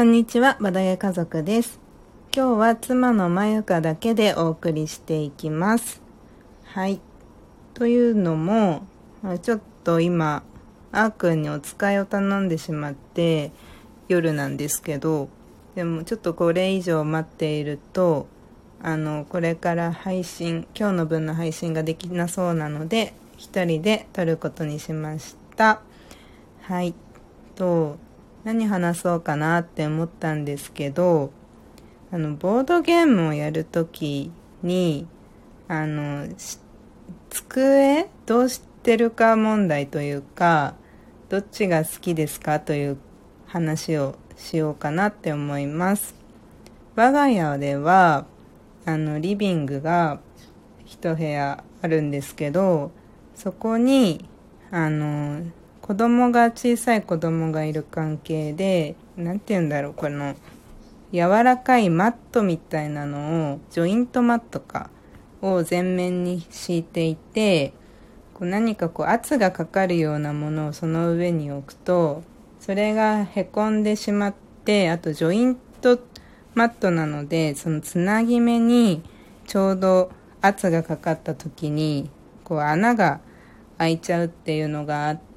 こんにちは、バドゲ家族です。今日は妻のまゆかだけでお送りしていきます。はい、というのもちょっと今あーくんにお使いを頼んでしまって夜なんですけど、でもちょっとこれ以上待っているとこれから配信、今日の分の配信ができなそうなので一人で撮ることにしました。はい、何話そうかなって思ったんですけど、ボードゲームをやるときに机どうしてるか問題というか、どっちが好きですかという話をしようかなって思います。我が家ではリビングが一部屋あるんですけど、そこに子供が、小さい子供がいる関係で、なんて言うんだろう、この柔らかいマットみたいなのを、ジョイントマットかを前面に敷いていて、こう何かこう圧がかかるようなものをその上に置くとそれがへこんでしまって、あとジョイントマットなので、そのつなぎ目にちょうど圧がかかった時にこう穴が開いちゃうっていうのがあって、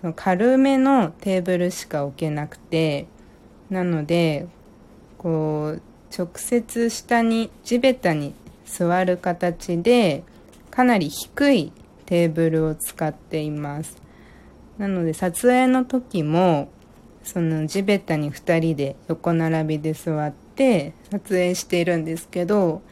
その軽めのテーブルしか置けなくて、なのでこう直接下に地べたに座る形でかなり低いテーブルを使っています。なので撮影の時もその地べたに2人で横並びで座って撮影しているんですけど、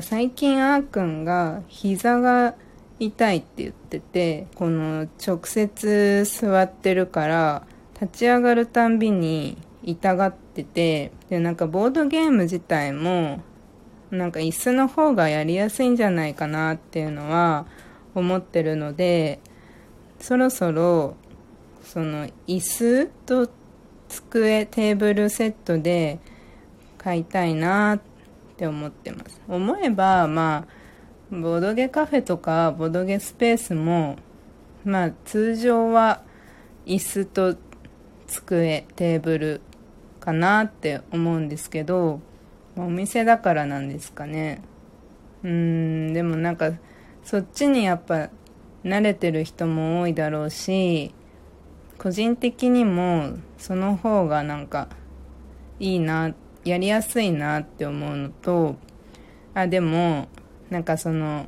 最近あーくんが膝が痛いって言ってて、この直接座ってるから立ち上がるたんびに痛がってて、でなんかボードゲーム自体もなんか椅子の方がやりやすいんじゃないかなっていうのは思ってるので、そろそろその椅子と机、テーブルセットで買いたいなって思ってます。思えばまあボドゲカフェとかボドゲスペースも、まあ通常は椅子と机、テーブルかなって思うんですけど、お店だからなんですかね。でもなんかそっちにやっぱ慣れてる人も多いだろうし、個人的にもその方がなんかいいな、やりやすいなって思うのと、でもなんかその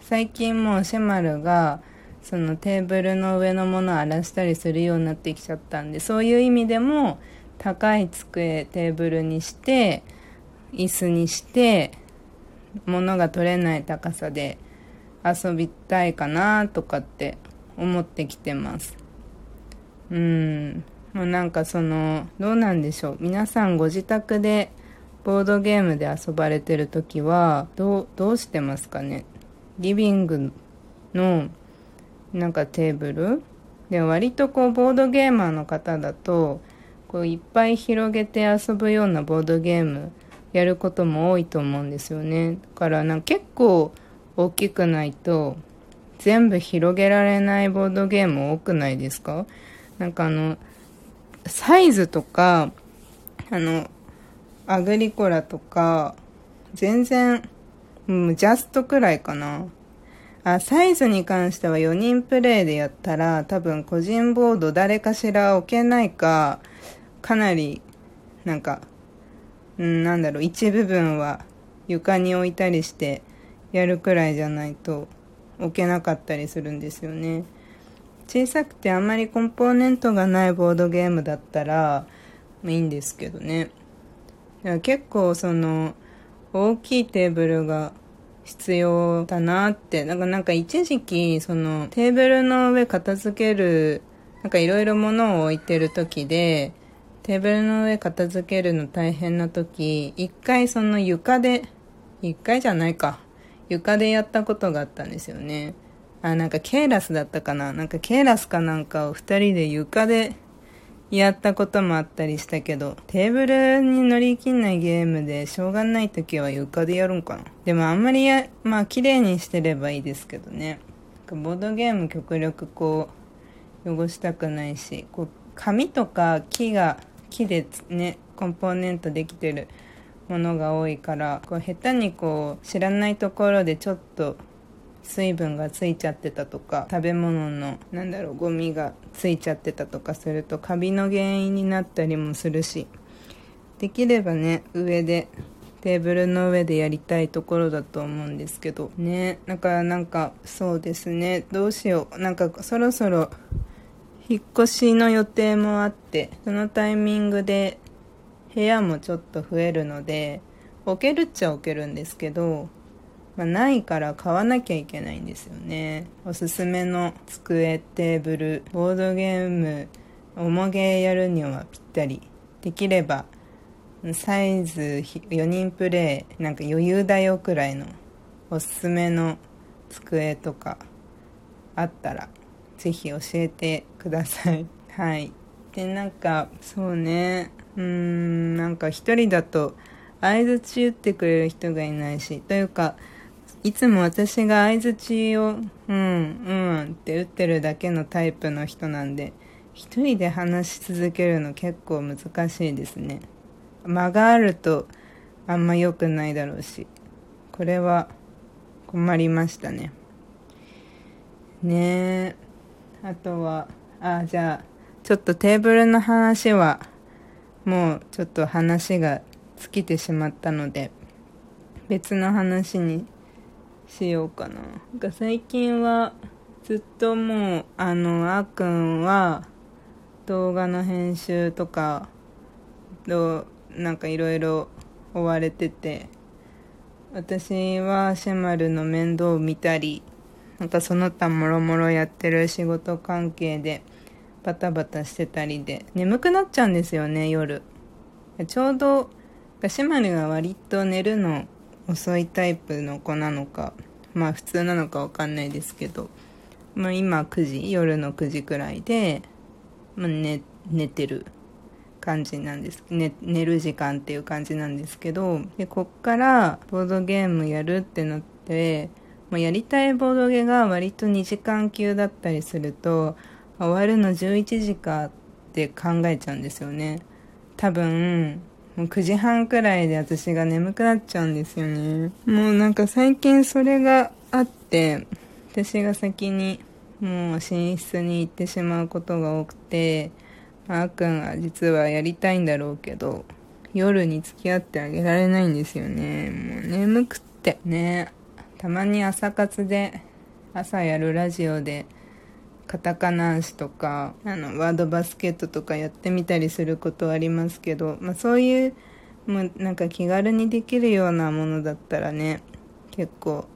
最近もうシェマルがそのテーブルの上のものを荒らしたりするようになってきちゃったんで、そういう意味でも高い机、テーブルにして椅子にして物が取れない高さで遊びたいかなとかって思ってきてます。もうなんかそのどうなんでしょう、皆さんご自宅でボードゲームで遊ばれてるときはどうしてますかね。リビングのなんかテーブルで、割とこうボードゲーマーの方だとこういっぱい広げて遊ぶようなボードゲームやることも多いと思うんですよね。だからなんか結構大きくないと全部広げられないボードゲーム多くないですか。なんかサイズとかアグリコラとか、全然、ジャストくらいかな。サイズに関しては4人プレイでやったら、多分個人ボード誰かしら置けないか、かなり、なんか、一部分は床に置いたりしてやるくらいじゃないと置けなかったりするんですよね。小さくてあんまりコンポーネントがないボードゲームだったら、いいんですけどね。結構その大きいテーブルが必要だなって、なんか一時期そのテーブルの上片付ける、なんかいろいろ物を置いてる時でテーブルの上片付けるの大変な時、床でやったことがあったんですよね。なんかケーラスだったかな、なんかケーラスかなんかを二人で床でやったこともあったりしたけど、テーブルに乗り切んないゲームでしょうがないときは床でやるんかな。でもあんまり綺麗にしてればいいですけどね。ボードゲーム極力こう汚したくないし、こう紙とか木が木でねコンポーネントできてるものが多いから、こう下手にこう知らないところでちょっと水分がついちゃってたとか、食べ物のゴミがついちゃってたとかするとカビの原因になったりもするし、できればね上でテーブルの上でやりたいところだと思うんですけどね。だからそうですね、どうしよう、そろそろ引っ越しの予定もあって、そのタイミングで部屋もちょっと増えるので、置けるっちゃ置けるんですけど、ないから買わなきゃいけないんですよね。おすすめの机、テーブル、ボードゲーム、重げやるにはぴったり、できればサイズ4人プレイ余裕だよくらいのおすすめの机とかあったらぜひ教えてください。はい。でそうね、一人だと相槌打ってくれる人がいないし、というかいつも私が相槌をって打ってるだけのタイプの人なんで、一人で話し続けるの結構難しいですね。間があるとあんま良くないだろうし、これは困りましたね。ねえ、あとはじゃあちょっとテーブルの話はもうちょっと話が尽きてしまったので別の話にしようかな。最近はずっともうあーくんは動画の編集とかいろいろ追われてて、私はシェマルの面倒を見たりその他もろもろやってる仕事関係でバタバタしてたりで眠くなっちゃうんですよね、夜。ちょうどシェマルが割と寝るの遅いタイプの子なのか、普通なのかわかんないですけど、今夜の9時くらいで、寝てる感じなんです、寝る時間っていう感じなんですけど、でこっからボードゲームやるってなって、やりたいボードゲーが割と2時間級だったりすると、終わるの11時かって考えちゃうんですよね。多分もう9時半くらいで私が眠くなっちゃうんですよね。もう最近それがあって、私が先にもう寝室に行ってしまうことが多くて、あーくんは実はやりたいんだろうけど夜に付き合ってあげられないんですよね。もう眠くってね。たまに朝活で朝やるラジオでカタカナ足とかワードバスケットとかやってみたりすることはありますけど、そういう気軽にできるようなものだったらね結構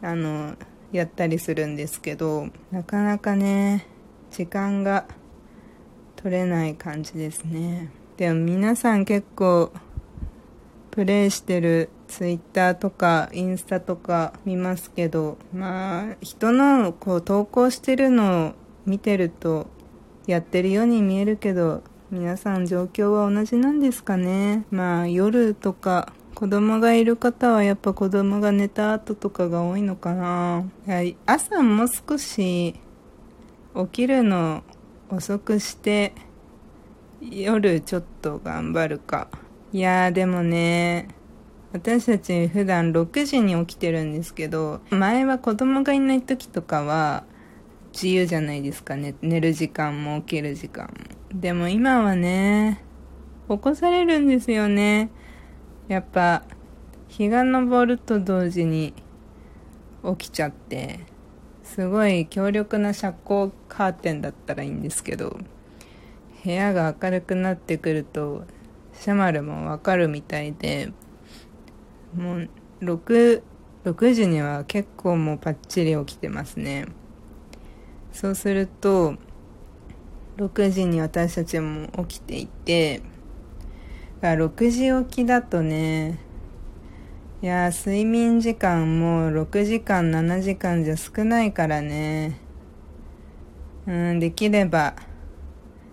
やったりするんですけど、なかなかね時間が取れない感じですね。でも皆さん結構プレイしてるツイッターとかインスタとか見ますけど、人の投稿してるのを見てるとやってるように見えるけど、皆さん状況は同じなんですかね。夜とか子供がいる方はやっぱ子供が寝た後とかが多いのかな。朝も少し起きるの遅くして夜ちょっと頑張るか。いやでもね、私たち普段6時に起きてるんですけど、前は子供がいない時とかは自由じゃないですかね、寝る時間も起きる時間も。でも今はね起こされるんですよね。やっぱ日が昇ると同時に起きちゃって、すごい強力な遮光カーテンだったらいいんですけど、部屋が明るくなってくるとシャマルもわかるみたいで、もう6時には結構もうパッチリ起きてますね。そうすると6時に私たちも起きていて、6時起きだとね、いや睡眠時間も6時間7時間じゃ少ないからね。できれば、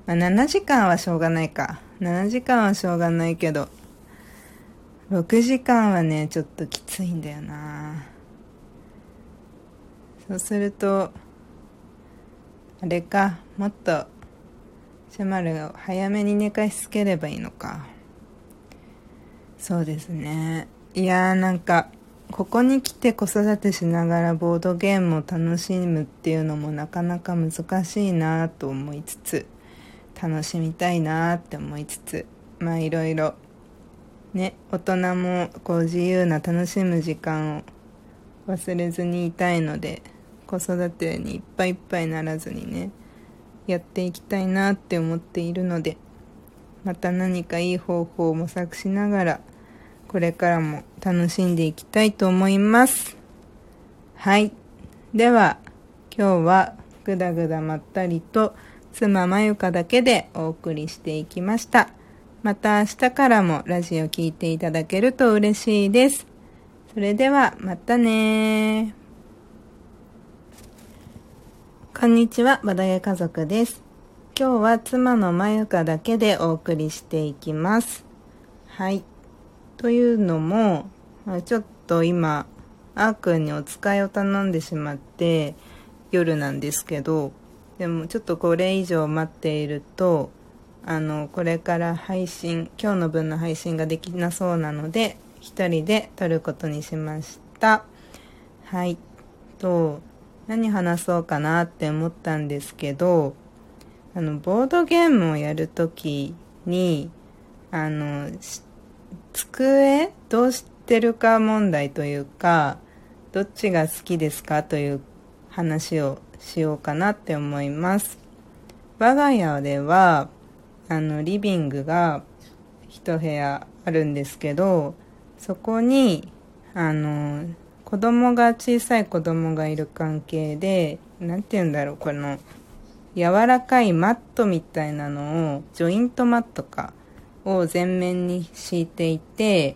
7時間はしょうがないか、7時間はしょうがないけど6時間はねちょっときついんだよな。そうするとあれか、もっとシャマルを早めに寝かしつければいいのか。そうですね。いやー、なんかここに来て子育てしながらボードゲームを楽しむっていうのもなかなか難しいなと思いつつ、楽しみたいなって思いつつ、まあいろいろね、大人もこう自由な楽しむ時間を忘れずにいたいので、子育てにいっぱいいっぱいならずにね、やっていきたいなって思っているので、また何かいい方法を模索しながらこれからも楽しんでいきたいと思います。はい、では今日はぐだぐだまったりと妻まゆかだけでお送りしていきました。また明日からもラジオ聞いていただけると嬉しいです。それではまたね。こんにちは、和田家家族です。今日は妻のまゆかだけでお送りしていきます。はい、というのもちょっと今あーくんにお使いを頼んでしまって夜なんですけど、でもちょっとこれ以上待っているとこれから今日の分の配信ができなそうなので一人で撮ることにしました。はい、何話そうかなって思ったんですけど、ボードゲームをやるときに机どうしてるか問題というか、どっちが好きですかという話をしようかなって思います。我が家ではリビングが一部屋あるんですけど、そこに小さい子供がいる関係で、なんて言うんだろう、この柔らかいマットみたいなのを、ジョイントマットかを全面に敷いていて、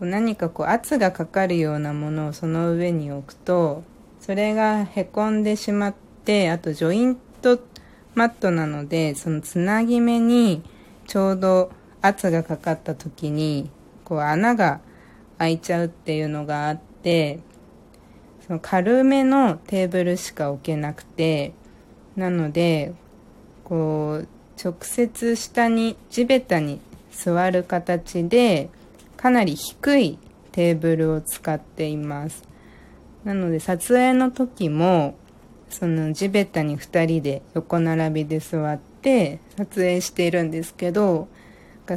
何か圧がかかるようなものをその上に置くと、それがへこんでしまって、あとジョイントマットなので、そのつなぎ目にちょうど圧がかかった時に穴が開いちゃうっていうのがあって、その軽めのテーブルしか置けなくて、なので直接下に地べたに座る形でかなり低いテーブルを使っています。なので撮影の時もその地べたに2人で横並びで座って撮影しているんですけど、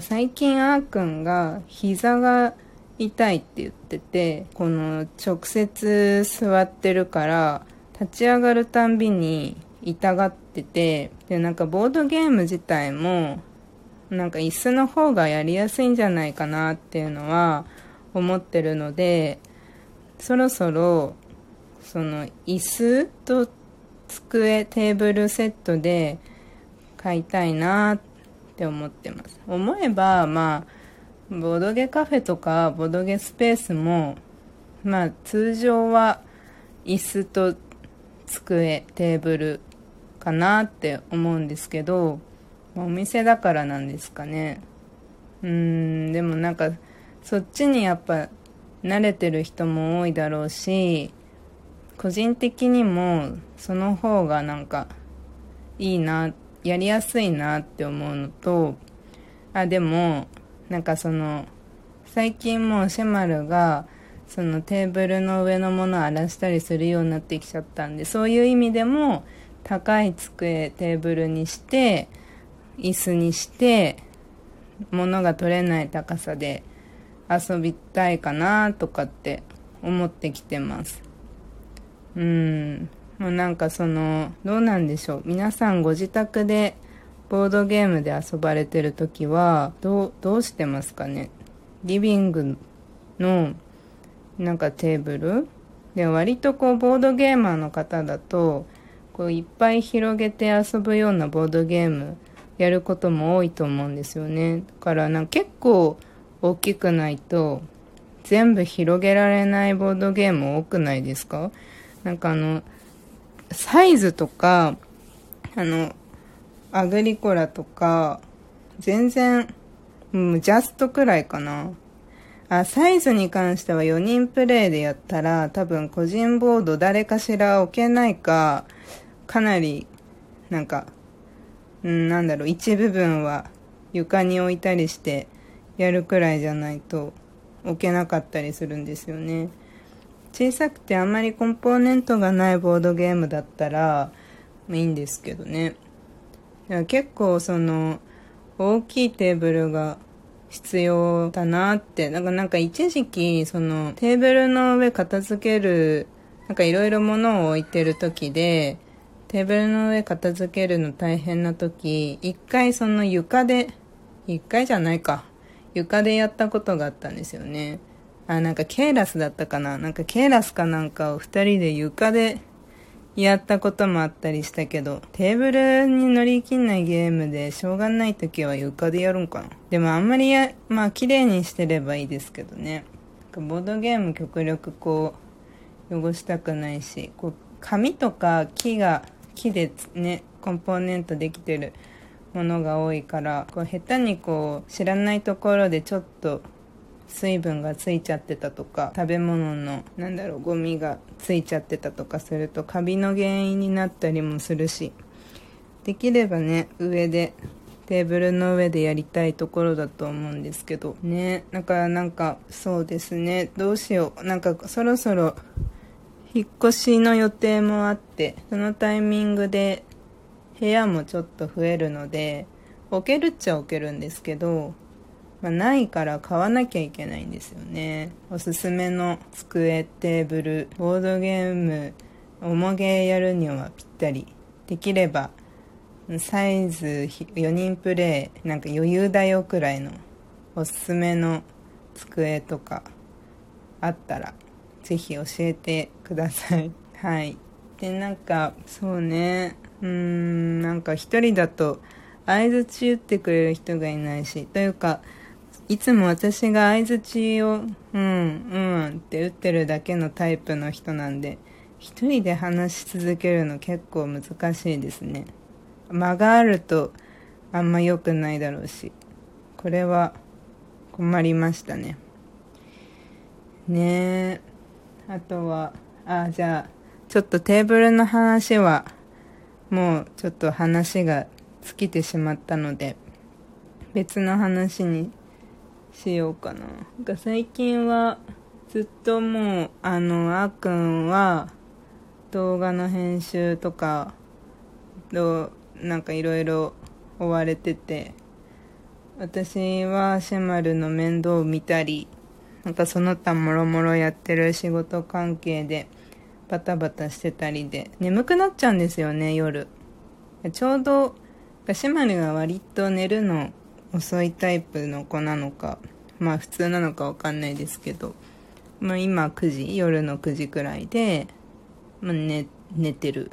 最近あーくんが膝が痛いって言ってて、直接座ってるから立ち上がるたんびに痛がってて、でボードゲーム自体も椅子の方がやりやすいんじゃないかなっていうのは思ってるので、そろそろその椅子と机テーブルセットで買いたいなって思ってます。思えばボドゲカフェとかボドゲスペースも通常は椅子と机テーブルかなって思うんですけど、お店だからなんですかね。でもそっちにやっぱ慣れてる人も多いだろうし、個人的にもその方がいいな、やりやすいなって思うのと、でも最近もうシェマルがそのテーブルの上のものを荒らしたりするようになってきちゃったんで、そういう意味でも高い机テーブルにして椅子にして物が取れない高さで遊びたいかなとかって思ってきてます。どうなんでしょう、皆さんご自宅でボードゲームで遊ばれてるときはどうしてますかね。リビングのテーブルで、割とボードゲーマーの方だといっぱい広げて遊ぶようなボードゲームやることも多いと思うんですよね。だから結構大きくないと全部広げられないボードゲーム多くないですか。サイズとかアグリコラとか全然ジャストくらいかな。サイズに関しては4人プレイでやったら多分個人ボード誰かしら置けないか、かなりなんだろう、一部分は床に置いたりしてやるくらいじゃないと置けなかったりするんですよね。小さくてあんまりコンポーネントがないボードゲームだったらいいんですけどね。結構その大きいテーブルが必要だなって、なんか一時期そのテーブルの上片付ける、なんかいろいろ物を置いてる時でテーブルの上片付けるの大変な時、床でやったことがあったんですよね。なんかケーラスだったかな、なんかケーラスかなんかを二人で床でやったこともあったりしたけど、テーブルに乗り切んないゲームでしょうがない時は床でやるんかな。でもあんまりまあ綺麗にしてればいいですけどね。なんかボードゲーム極力こう汚したくないし、こう紙とか木でね、コンポーネントできてるものが多いから、こう下手にこう知らないところでちょっと水分がついちゃってたとか、食べ物のゴミがついちゃってたとかするとカビの原因になったりもするし、できればね、テーブルの上でやりたいところだと思うんですけどね。だからそうですね、どうしよう、そろそろ引っ越しの予定もあって、そのタイミングで部屋もちょっと増えるので、置けるっちゃ置けるんですけど、ないから買わなきゃいけないんですよね。おすすめの机、テーブル、ボードゲーム、重げやるにはぴったり。できればサイズ4人プレイ、余裕だよくらいのおすすめの机とかあったらぜひ教えてください。はい。でそうね、一人だと相槌打ってくれる人がいないし、というかいつも私が相槌をって打ってるだけのタイプの人なんで、一人で話し続けるの結構難しいですね。間があるとあんま良くないだろうし、これは困りましたね。ねえ、あとはじゃあちょっとテーブルの話はもうちょっと話が尽きてしまったので別の話にしようかな。最近はずっともうあーくんは動画の編集とかいろいろ追われてて、私はシェマルの面倒を見たり、その他もろもろやってる仕事関係でバタバタしてたりで眠くなっちゃうんですよね、夜。ちょうどシェマルが割と寝るの遅いタイプの子なのか、普通なのかわかんないですけど、今夜の9時くらいで、寝てる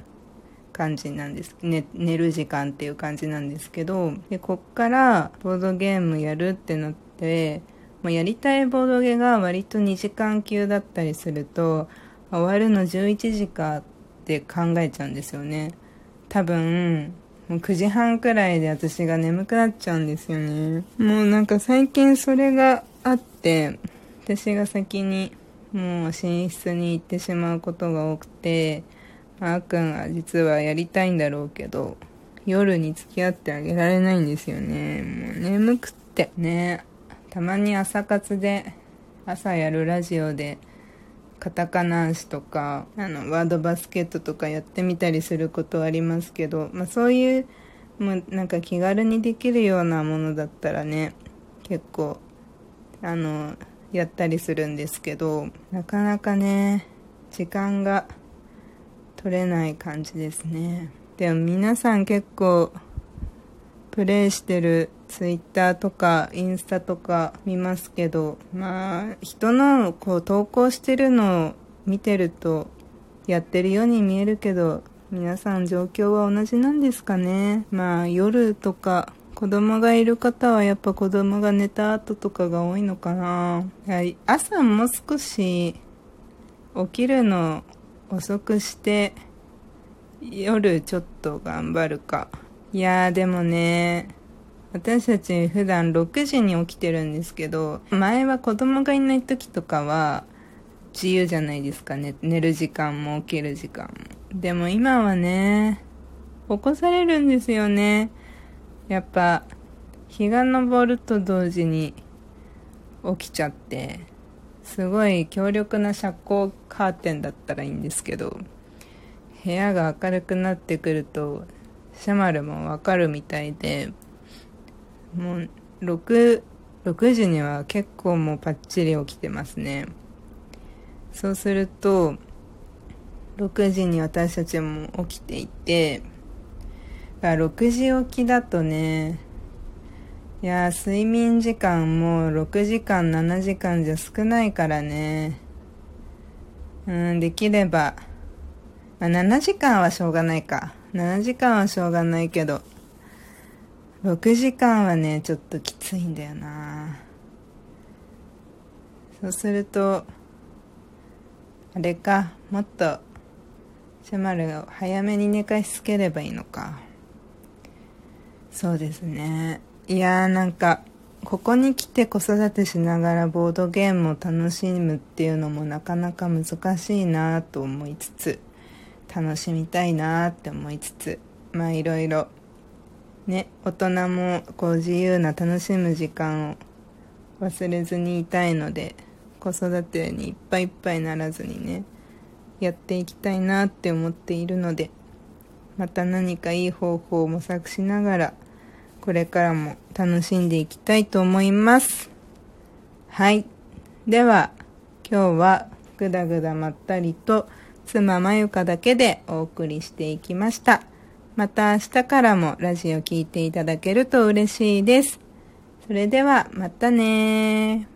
感じなんです、寝る時間っていう感じなんですけど、でこっからボードゲームやるってなって、やりたいボードゲが割と2時間級だったりすると、終わるの11時かって考えちゃうんですよね。多分もう9時半くらいで私が眠くなっちゃうんですよね。もう最近それがあって、私が先にもう寝室に行ってしまうことが多くて、あーくんは実はやりたいんだろうけど夜に付き合ってあげられないんですよね。もう眠くってね。たまに朝活で朝やるラジオでカタカナ足とかワードバスケットとかやってみたりすることはありますけど、そういう気軽にできるようなものだったらね、結構やったりするんですけど、なかなかね時間が取れない感じですね。でも皆さん結構プレイしてるツイッターとかインスタとか見ますけど、人の投稿してるのを見てるとやってるように見えるけど、皆さん状況は同じなんですかね。夜とか子供がいる方はやっぱ子供が寝た後とかが多いのかな。朝もう少し起きるの遅くして夜ちょっと頑張るか。いやーでもね、私たち普段6時に起きてるんですけど、前は子供がいない時とかは自由じゃないですかね。寝る時間も起きる時間も。でも今はね、起こされるんですよね。やっぱ日が昇ると同時に起きちゃって、すごい強力な遮光カーテンだったらいいんですけど、部屋が明るくなってくるとシャマルもわかるみたいで、もう6時には結構もうパッチリ起きてますね。そうすると6時に私たちも起きていて、6時起きだとね、いや睡眠時間も6時間7時間じゃ少ないからね、できれば、7時間はしょうがないか、7時間はしょうがないけど6時間はねちょっときついんだよな。そうするとあれか、もっとシャマルを早めに寝かしつければいいのか。そうですね。いやー、なんかここに来て子育てしながらボードゲームを楽しむっていうのもなかなか難しいなと思いつつ、楽しみたいなって思いつつ、まあいろいろね、大人もこう自由な楽しむ時間を忘れずにいたいので、子育てにいっぱいいっぱいならずにね、やっていきたいなって思っているので、また何かいい方法を模索しながらこれからも楽しんでいきたいと思います。はい、では今日はぐだぐだまったりと妻まゆかだけでお送りしていきました。また明日からもラジオ聞いていただけると嬉しいです。それではまたねー。